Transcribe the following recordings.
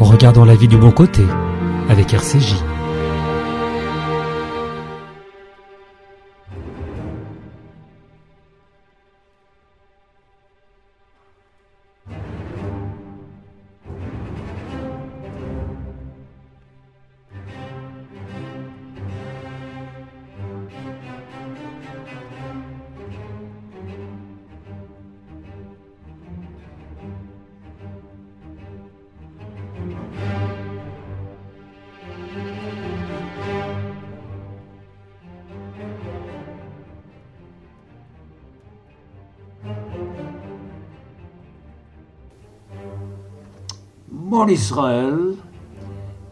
en regardant la vie du bon côté avec RCJ. Mon Israël,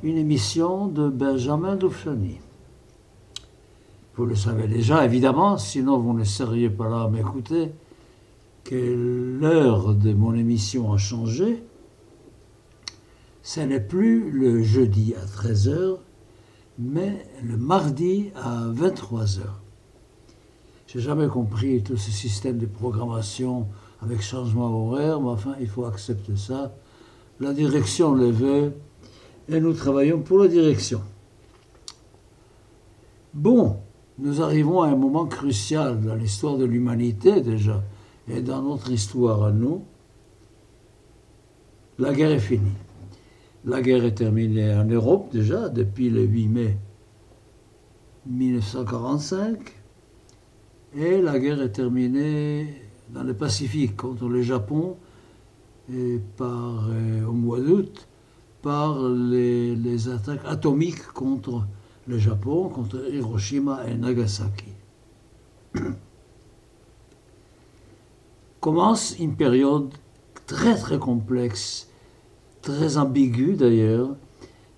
une émission de Benjamin Douchani. Vous le savez déjà, évidemment, sinon vous ne seriez pas là à m'écouter, que l'heure de mon émission a changé. Ce n'est plus le jeudi à 13h, mais le mardi à 23h. J'ai jamais compris tout ce système de programmation avec changement horaire, mais enfin, il faut accepter ça. La direction le veut, et nous travaillons pour la direction. Bon, nous arrivons à un moment crucial dans l'histoire de l'humanité déjà, et dans notre histoire à nous. La guerre est finie. La guerre est terminée en Europe déjà, depuis le 8 mai 1945, et la guerre est terminée dans le Pacifique contre le Japon, et au mois d'août, par les attaques atomiques contre le Japon, contre Hiroshima et Nagasaki. Commence une période très très complexe, très ambiguë d'ailleurs.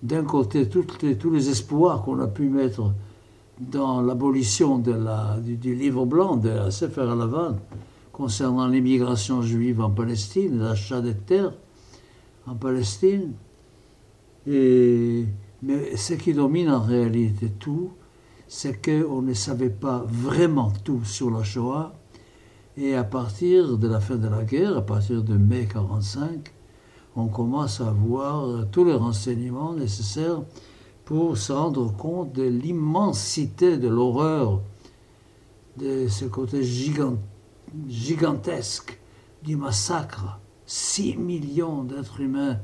D'un côté, tous les espoirs qu'on a pu mettre dans l'abolition du livre blanc de la Sefer HaLavan, concernant l'immigration juive en Palestine, l'achat des terres en Palestine. Mais ce qui domine en réalité tout, c'est qu'on ne savait pas vraiment tout sur la Shoah. Et à partir de la fin de la guerre, à partir de mai 1945, on commence à avoir tous les renseignements nécessaires pour se rendre compte de l'immensité de l'horreur, de ce côté gigantesque du massacre. 6 millions d'êtres humains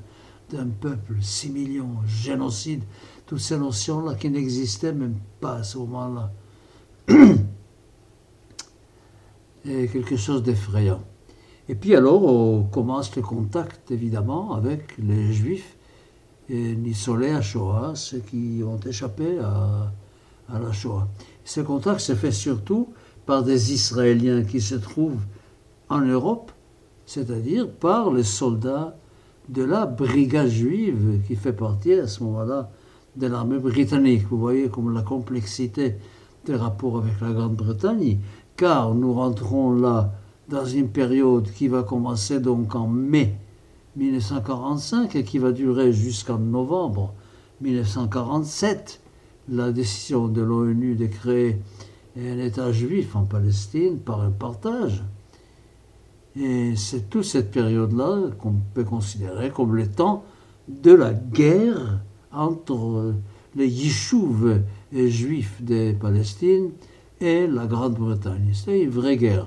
d'un peuple, 6 millions, génocide, toutes ces notions-là qui n'existaient même pas à ce moment-là. Et quelque chose d'effrayant. Et puis alors, on commence le contact, évidemment, avec les Juifs isolés à Shoah, ceux qui ont échappé à la Shoah. Ce contact se fait surtout par des Israéliens qui se trouvent en Europe, c'est-à-dire par les soldats de la brigade juive qui fait partie à ce moment-là de l'armée britannique. Vous voyez comme la complexité des rapports avec la Grande-Bretagne, car nous rentrons là dans une période qui va commencer donc en mai 1945 et qui va durer jusqu'en novembre 1947, la décision de l'ONU de créer un État juif en Palestine par un partage. Et c'est toute cette période-là qu'on peut considérer comme le temps de la guerre entre les Yishuv juifs des Palestines et la Grande-Bretagne. C'est une vraie guerre.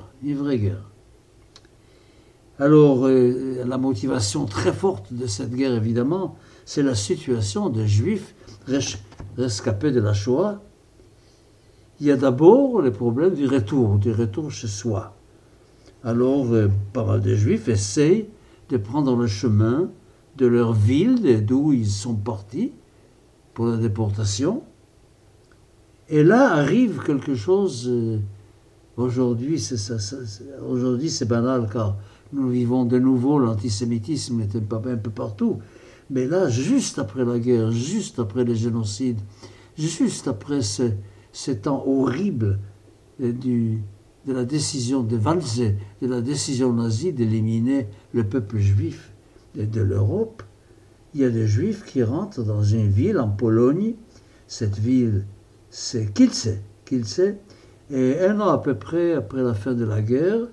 Alors, la motivation très forte de cette guerre, évidemment, c'est la situation des Juifs rescapés de la Shoah. Il y a d'abord le problème du retour chez soi. Alors, pas mal de Juifs essayent de prendre le chemin de leur ville, d'où ils sont partis pour la déportation. Et là arrive quelque chose, aujourd'hui c'est banal car nous vivons de nouveau, l'antisémitisme est un peu partout. Mais là, juste après la guerre, juste après les génocides, juste après ce temps horrible de la décision de Wannsee, de la décision nazie d'éliminer le peuple juif de l'Europe, il y a des Juifs qui rentrent dans une ville en Pologne. Cette ville, c'est Kielce. Et un an à peu près après la fin de la guerre,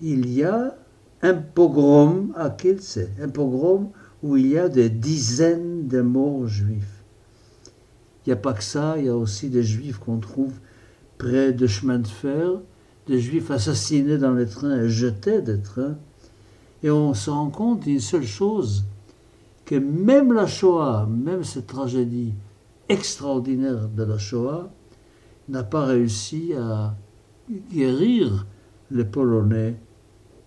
il y a un pogrom à Kielce, un pogrom où il y a des dizaines de morts juifs. Il n'y a pas que ça, il y a aussi des juifs qu'on trouve près de chemins de fer, des juifs assassinés dans les trains et jetés des trains. Et on se rend compte d'une seule chose, que même la Shoah, même cette tragédie extraordinaire de la Shoah, n'a pas réussi à guérir les Polonais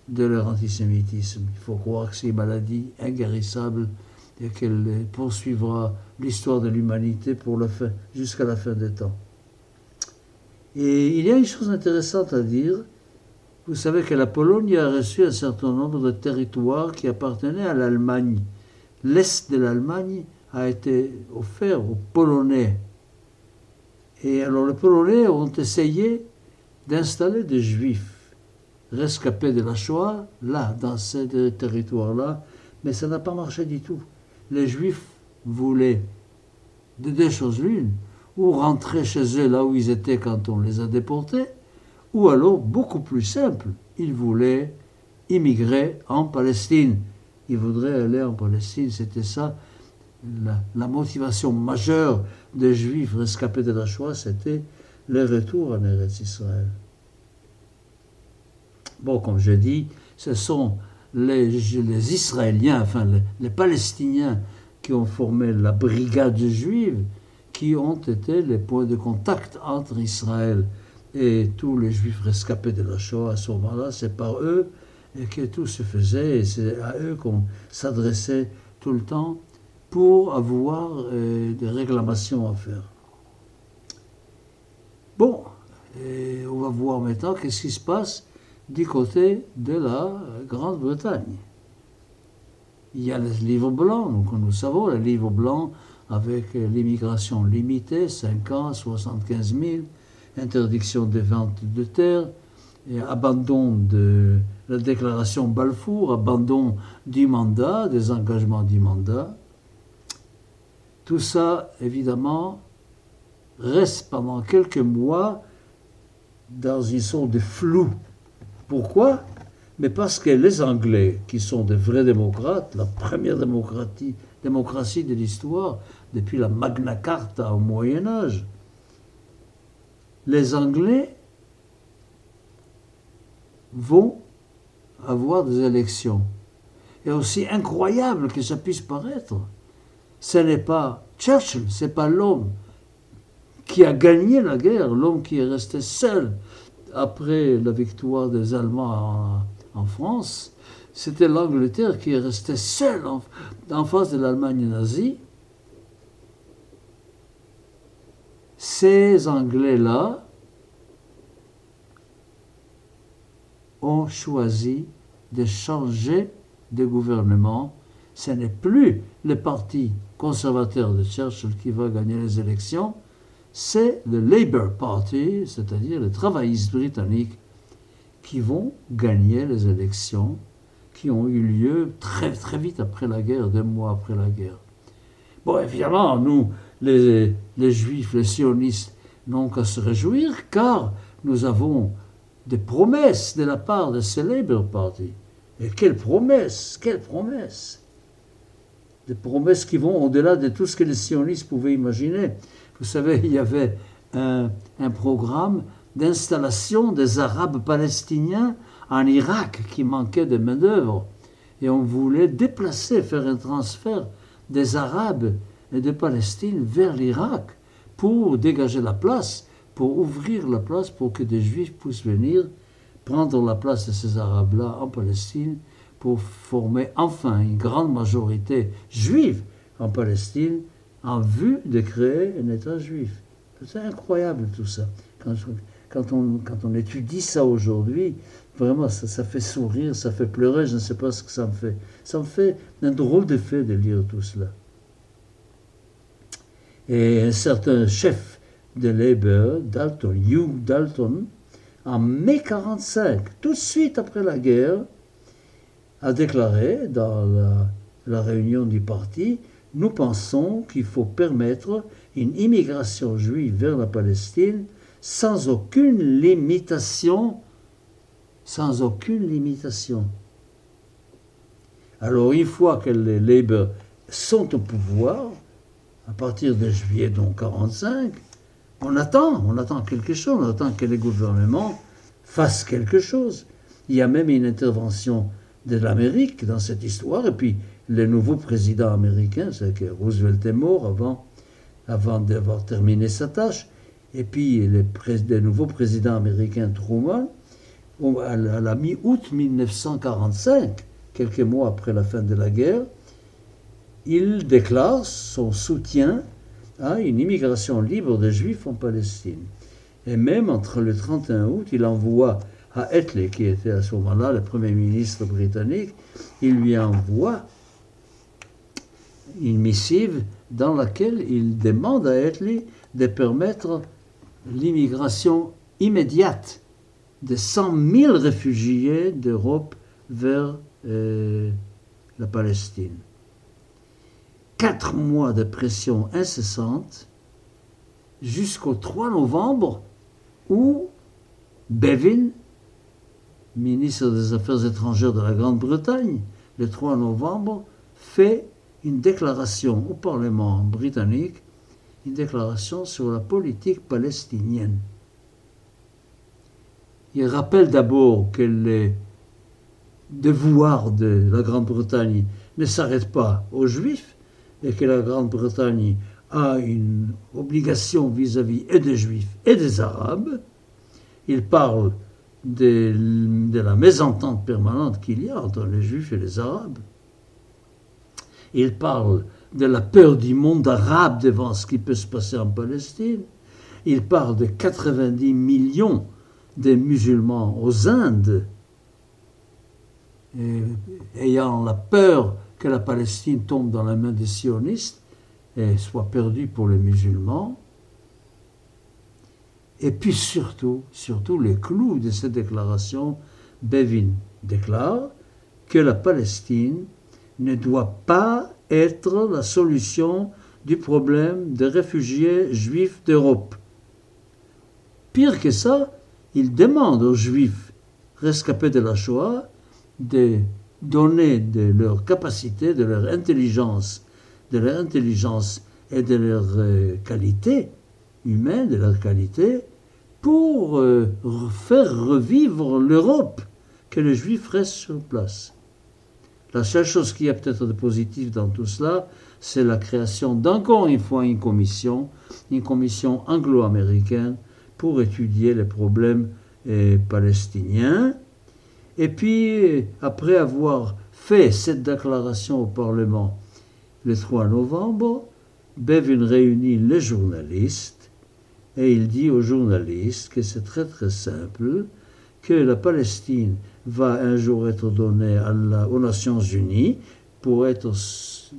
de leur antisémitisme. Il faut croire que c'est une maladie inguérissable et qu'elle poursuivra l'histoire de l'humanité jusqu'à la fin des temps. Et il y a une chose intéressante à dire. Vous savez que la Pologne a reçu un certain nombre de territoires qui appartenaient à l'Allemagne. L'Est de l'Allemagne a été offert aux Polonais. Et alors les Polonais ont essayé d'installer des Juifs rescapés de la Shoah, là, dans ces territoires-là, mais ça n'a pas marché du tout. Les Juifs voulaient de deux choses l'une, ou rentrer chez eux là où ils étaient quand on les a déportés, ou alors, beaucoup plus simple, ils voulaient immigrer en Palestine. Ils voudraient aller en Palestine, c'était ça. La motivation majeure des Juifs rescapés de la Shoah, c'était le retour en Eretz Israël. Bon, comme je dis, ce sont les Israéliens, enfin les Palestiniens qui ont formé la brigade juive, qui ont été les points de contact entre Israël et tous les Juifs rescapés de la Shoah. À ce moment-là, c'est par eux que tout se faisait, et c'est à eux qu'on s'adressait tout le temps pour avoir des réclamations à faire. Bon, et on va voir maintenant qu'est-ce qui se passe du côté de la Grande-Bretagne. Il y a les livres blancs, donc nous savons, les livres blancs avec l'immigration limitée, 5 ans, 75 000, interdiction des ventes de terre, et abandon de la déclaration Balfour, abandon du mandat, des engagements du mandat. Tout ça, évidemment, reste pendant quelques mois dans une sorte de flou. Pourquoi? Mais parce que les Anglais, qui sont des vrais démocrates, la première démocratie de l'histoire, depuis la Magna Carta au Moyen-Âge, les Anglais vont avoir des élections. Et aussi incroyable que ça puisse paraître, ce n'est pas Churchill, ce n'est pas l'homme qui a gagné la guerre, l'homme qui est resté seul après la victoire des Allemands en France. C'était l'Angleterre qui est restée seule en face de l'Allemagne nazie. Ces Anglais-là ont choisi de changer de gouvernement. Ce n'est plus le parti conservateur de Churchill qui va gagner les élections, c'est le Labour Party, c'est-à-dire les travaillistes britanniques, qui vont gagner les élections qui ont eu lieu très très vite après la guerre, 2 mois après la guerre. Bon, évidemment, nous, les juifs, les sionistes, n'ont qu'à se réjouir, car nous avons des promesses de la part de ce Labour Party. Et quelles promesses, quelles promesses! Des promesses qui vont au-delà de tout ce que les sionistes pouvaient imaginer. Vous savez, il y avait un programme d'installation des Arabes palestiniens en Irak qui manquait de main-d'œuvre. Et on voulait déplacer, faire un transfert des Arabes et de Palestine vers l'Irak pour dégager la place, pour ouvrir la place pour que des Juifs puissent venir prendre la place de ces Arabes-là en Palestine, pour former enfin une grande majorité juive en Palestine en vue de créer un État juif. C'est incroyable tout ça. Quand on étudie ça aujourd'hui, vraiment ça fait sourire, ça fait pleurer, je ne sais pas ce que ça me fait. Ça me fait un drôle d'effet de lire tout cela. Et un certain chef de Labour, Dalton, Hugh Dalton, en mai 1945, tout de suite après la guerre, a déclaré dans la réunion du parti: « Nous pensons qu'il faut permettre une immigration juive vers la Palestine sans aucune limitation. » Alors une fois que les Labour sont au pouvoir, à partir de juillet donc 1945, on attend quelque chose, on attend que les gouvernements fassent quelque chose. Il y a même une intervention de l'Amérique dans cette histoire, et puis le nouveau président américain, c'est que Roosevelt est mort avant d'avoir terminé sa tâche, et puis le nouveau président américain Truman, à la mi-août 1945, quelques mois après la fin de la guerre, il déclare son soutien à une immigration libre des Juifs en Palestine. Et même entre le 31 août, il envoie à Attlee, qui était à ce moment-là le Premier ministre britannique, il lui envoie une missive dans laquelle il demande à Attlee de permettre l'immigration immédiate de 100 000 réfugiés d'Europe vers la Palestine. 4 mois de pression incessante jusqu'au 3 novembre où Bevin, ministre des Affaires étrangères de la Grande-Bretagne, le 3 novembre, fait une déclaration au Parlement britannique, une déclaration sur la politique palestinienne. Il rappelle d'abord que les devoirs de la Grande-Bretagne ne s'arrêtent pas aux Juifs et que la Grande-Bretagne a une obligation vis-à-vis et des Juifs et des Arabes. Il parle de la mésentente permanente qu'il y a entre les Juifs et les Arabes. Il parle de la peur du monde arabe devant ce qui peut se passer en Palestine. Il parle de 90 millions des musulmans aux Indes ayant la peur que la Palestine tombe dans la main des sionistes et soit perdue pour les musulmans. Et puis surtout le clou de cette déclaration, Bevin déclare que la Palestine ne doit pas être la solution du problème des réfugiés juifs d'Europe. Pire que ça, il demande aux Juifs rescapés de la Shoah de donner de leur capacité, de leur intelligence et de leur qualité humaine, de leur qualité, pour faire revivre l'Europe, que les Juifs restent sur place. La seule chose qu'il y a peut-être de positif dans tout cela, c'est la création d'encore une fois une commission anglo-américaine pour étudier les problèmes palestiniens. Et puis, après avoir fait cette déclaration au Parlement le 3 novembre, Bevin réunit les journalistes et il dit aux journalistes que c'est très très simple, que la Palestine va un jour être donnée aux Nations Unies pour être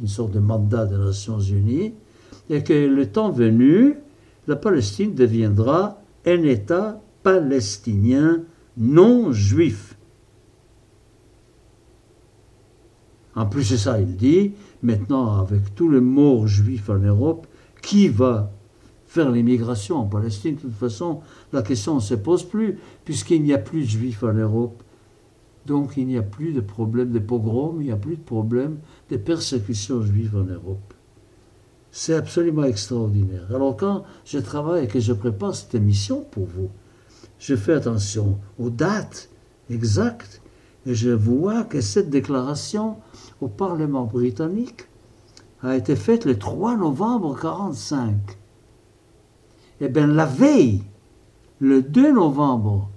une sorte de mandat des Nations Unies et que le temps venu, la Palestine deviendra un État palestinien non juif. En plus de ça, il dit, maintenant avec tous les morts juifs en Europe, qui va faire l'immigration en Palestine? De toute façon, la question ne se pose plus, puisqu'il n'y a plus de juifs en Europe. Donc il n'y a plus de problème de pogroms, il n'y a plus de problème de persécution juive en Europe. C'est absolument extraordinaire. Alors quand je travaille et que je prépare cette émission pour vous, je fais attention aux dates exactes et je vois que cette déclaration au Parlement britannique a été faite le 3 novembre 1945. Eh bien la veille, le 2 novembre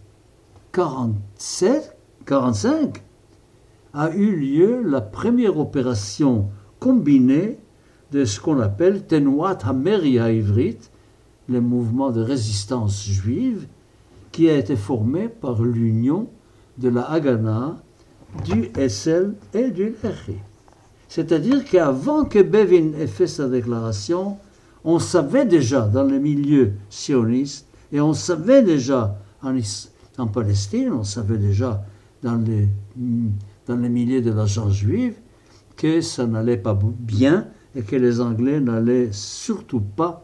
1945, a eu lieu la première opération combinée de ce qu'on appelle Tenouat Haméria Ivrit, le mouvement de résistance juive, qui a été formé par l'union de la Haganah, du ESL et du LHI. C'est-à-dire qu'avant que Bevin ait fait sa déclaration, on savait déjà dans le milieu sioniste, et on savait déjà en Palestine, on savait déjà dans les milieux de la gente juive, que ça n'allait pas bien, et que les Anglais n'allaient surtout pas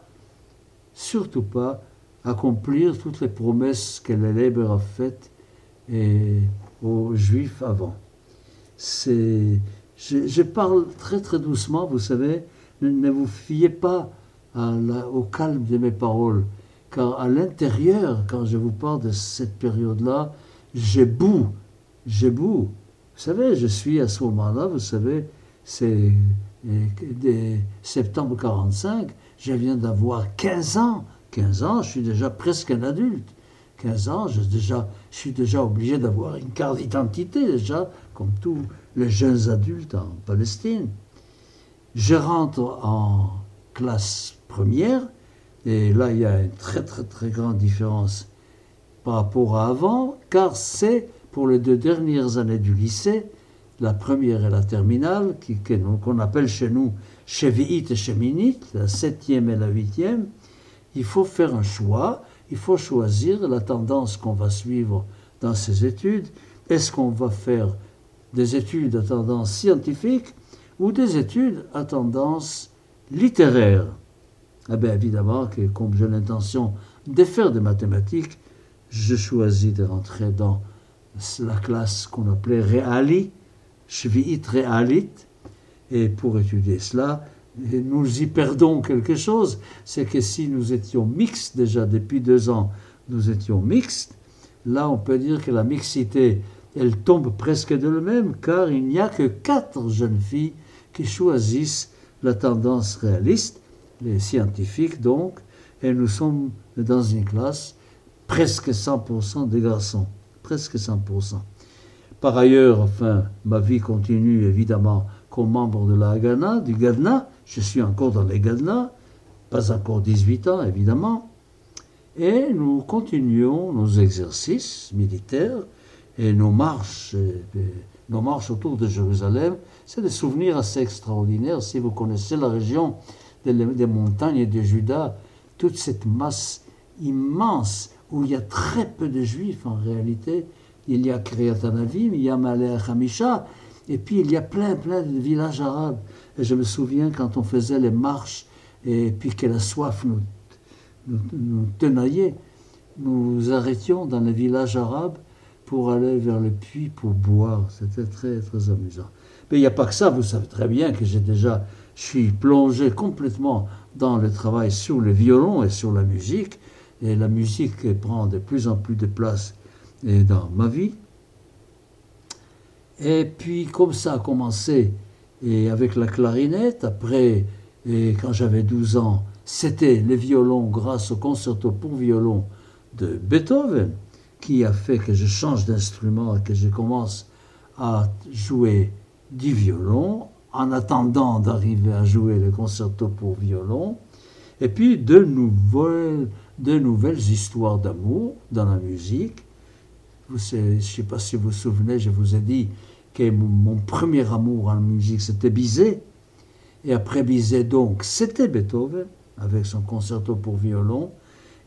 accomplir toutes les promesses que les Labour a faites aux Juifs avant. Je parle très très doucement, vous savez, ne vous fiez pas au calme de mes paroles, car à l'intérieur, quand je vous parle de cette période-là, j'éboue. Vous savez, je suis à ce moment-là, vous savez, c'est septembre 45, je viens d'avoir 15 ans. 15 ans, je suis déjà presque un adulte. 15 ans, je suis déjà obligé d'avoir une carte d'identité, déjà, comme tous les jeunes adultes en Palestine. Je rentre en classe première, et là, il y a une très, très, très grande différence par rapport à avant, car c'est pour les deux dernières années du lycée, la première et la terminale, qu'on appelle chez nous chevi'ite et cheminite, la septième et la huitième, il faut faire un choix. Il faut choisir la tendance qu'on va suivre dans ses études. Est-ce qu'on va faire des études à tendance scientifique ou des études à tendance littéraire? Eh bien, évidemment, que, comme j'ai l'intention de faire des mathématiques, je choisis de rentrer dans la classe qu'on appelait Reali, Shvi'it Realit, et pour étudier cela, et nous y perdons quelque chose, c'est que si nous étions mixtes, déjà depuis 2 ans, nous étions mixtes, là on peut dire que la mixité, elle tombe presque de l'elle-même, car il n'y a que 4 jeunes filles qui choisissent la tendance réaliste, les scientifiques donc, et nous sommes dans une classe presque 100% des garçons, presque 100%. Par ailleurs, enfin, ma vie continue évidemment comme membre de la Haganah, du Gadna. Je suis encore dans les Gadna, pas encore 18 ans évidemment, et nous continuons nos exercices militaires et nos marches autour de Jérusalem. C'est des souvenirs assez extraordinaires. Si vous connaissez la région des montagnes et de Juda, toute cette masse immense où il y a très peu de juifs en réalité, il y a Kriyatanavim, il y a Maléa Khamisha, et puis il y a plein de villages arabes. Et je me souviens quand on faisait les marches, et puis que la soif nous tenaillait, nous arrêtions dans les villages arabes pour aller vers le puits pour boire. C'était très, très amusant. Mais il n'y a pas que ça, vous savez très bien que je suis plongé complètement dans le travail sur le violon et sur la musique, et la musique prend de plus en plus de place dans ma vie. Et puis comme ça a commencé, et avec la clarinette, après, et quand j'avais 12 ans, c'était le violon grâce au concerto pour violon de Beethoven, qui a fait que je change d'instrument et que je commence à jouer du violon, en attendant d'arriver à jouer le concerto pour violon, et puis de nouvelles histoires d'amour dans la musique. Je ne sais pas si vous vous souvenez, je vous ai dit que mon premier amour en musique, c'était Bizet. Et après Bizet, donc, c'était Beethoven, avec son concerto pour violon.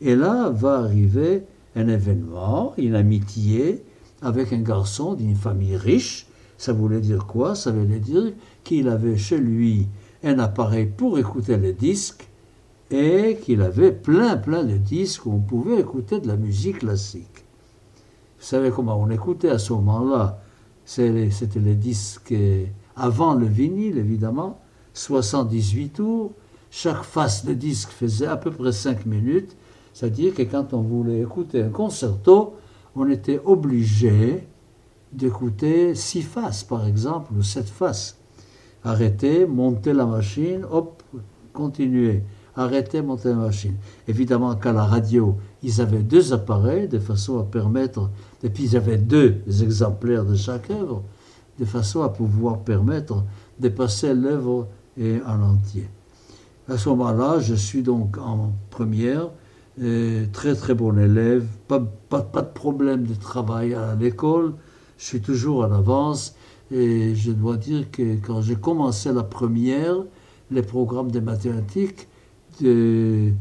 Et là va arriver un événement, une amitié, avec un garçon d'une famille riche. Ça voulait dire quoi? Ça voulait dire qu'il avait chez lui un appareil pour écouter les disques, et qu'il avait plein de disques où on pouvait écouter de la musique classique. Vous savez comment on écoutait à ce moment-là? C'était les disques avant le vinyle, évidemment, 78 tours. Chaque face de disque faisait à peu près 5 minutes. C'est-à-dire que quand on voulait écouter un concerto, on était obligé d'écouter 6 faces, par exemple, ou 7 faces. Arrêter, monter la machine, hop, continuer. Arrêter, monter la machine. Évidemment qu'à la radio, ils avaient 2 appareils de façon à permettre, et puis ils avaient 2 exemplaires de chaque œuvre, de façon à pouvoir permettre de passer l'œuvre en entier. À ce moment-là, je suis donc en première, très très bon élève, pas de problème de travail à l'école, je suis toujours en avance, et je dois dire que quand j'ai commencé la première, les programmes de mathématiques, des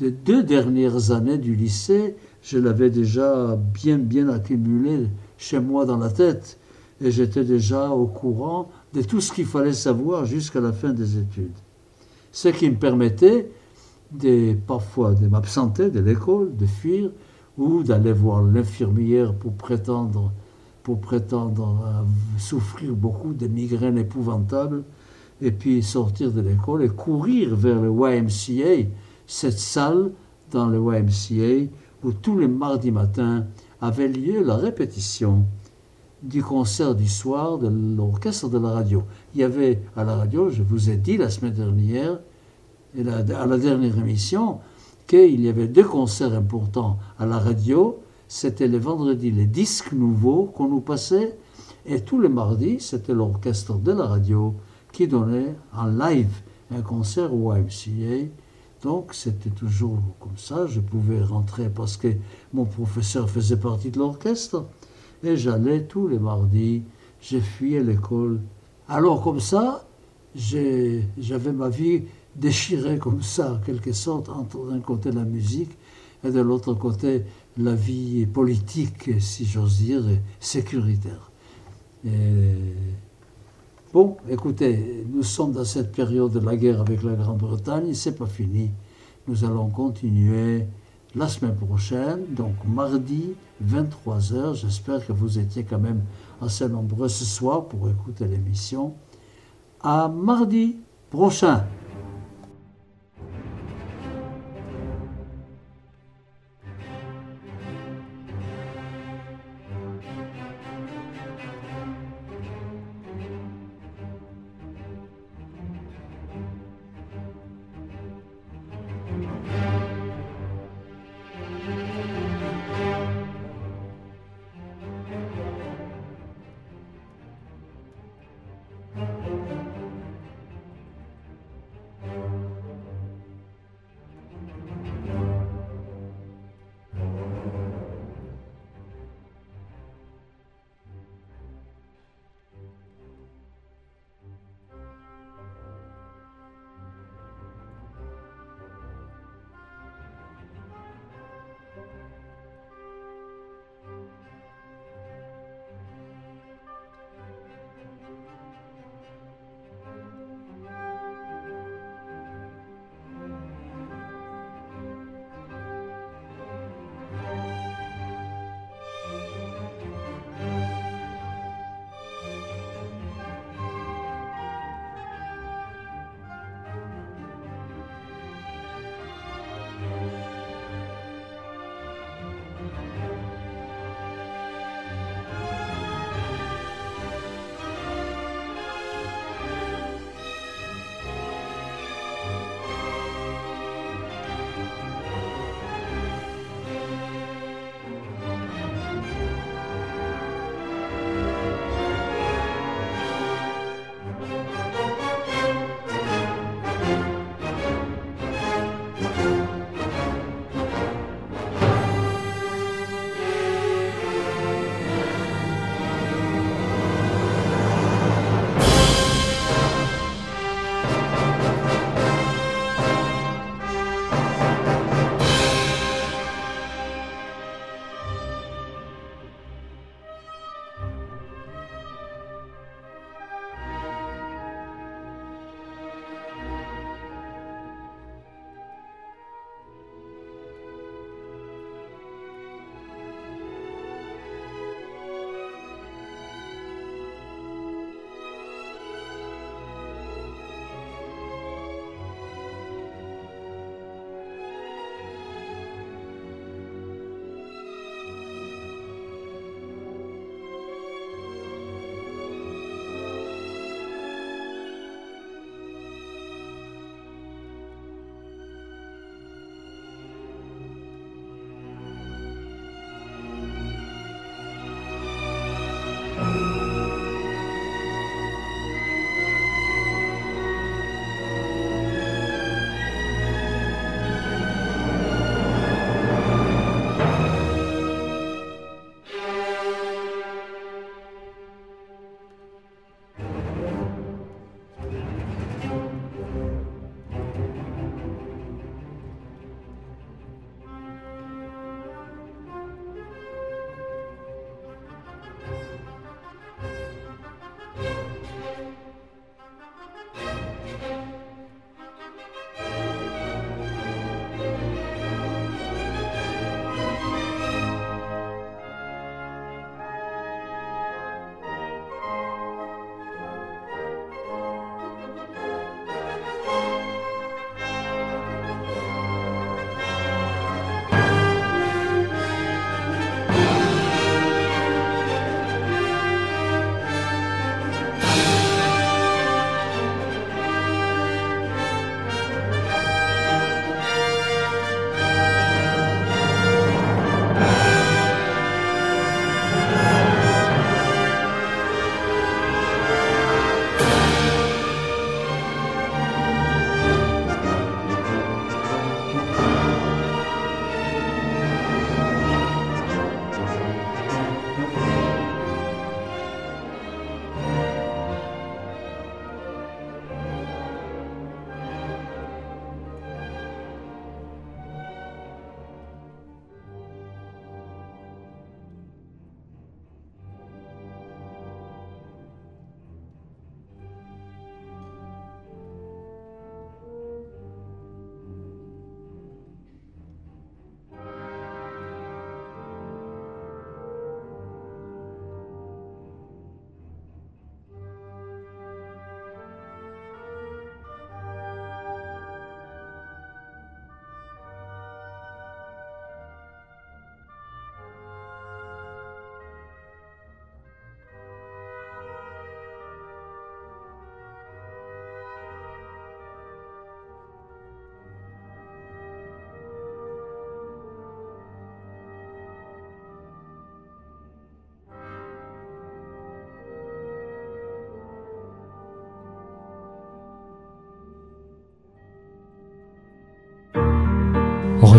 2 dernières années du lycée, je l'avais déjà bien accumulé chez moi dans la tête, et j'étais déjà au courant de tout ce qu'il fallait savoir jusqu'à la fin des études. Ce qui me permettait parfois de m'absenter de l'école, de fuir, ou d'aller voir l'infirmière pour prétendre pour prétendre souffrir beaucoup de migraines épouvantables et puis sortir de l'école et courir vers le YMCA, cette salle dans le YMCA où tous les mardis matins avait lieu la répétition du concert du soir de l'orchestre de la radio. Il y avait à la radio, je vous ai dit la semaine dernière, à la dernière émission, qu'il y avait deux concerts importants à la radio. C'était le vendredi, les disques nouveaux qu'on nous passait, et tous les mardis, c'était l'orchestre de la radio qui donnait en live un concert au YMCA. Donc c'était toujours comme ça, je pouvais rentrer parce que mon professeur faisait partie de l'orchestre, et j'allais tous les mardis, je fuyais l'école. Alors comme ça, j'avais ma vie déchirée comme ça, en quelque sorte, entre d'un côté la musique et de l'autre côté la vie politique, si j'ose dire, sécuritaire. Et bon, écoutez, nous sommes dans cette période de la guerre avec la Grande-Bretagne, c'est pas fini. Nous allons continuer la semaine prochaine, donc mardi, 23 h. J'espère que vous étiez quand même assez nombreux ce soir pour écouter l'émission. À mardi prochain!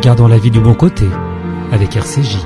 Regardons la vie du bon côté avec RCJ.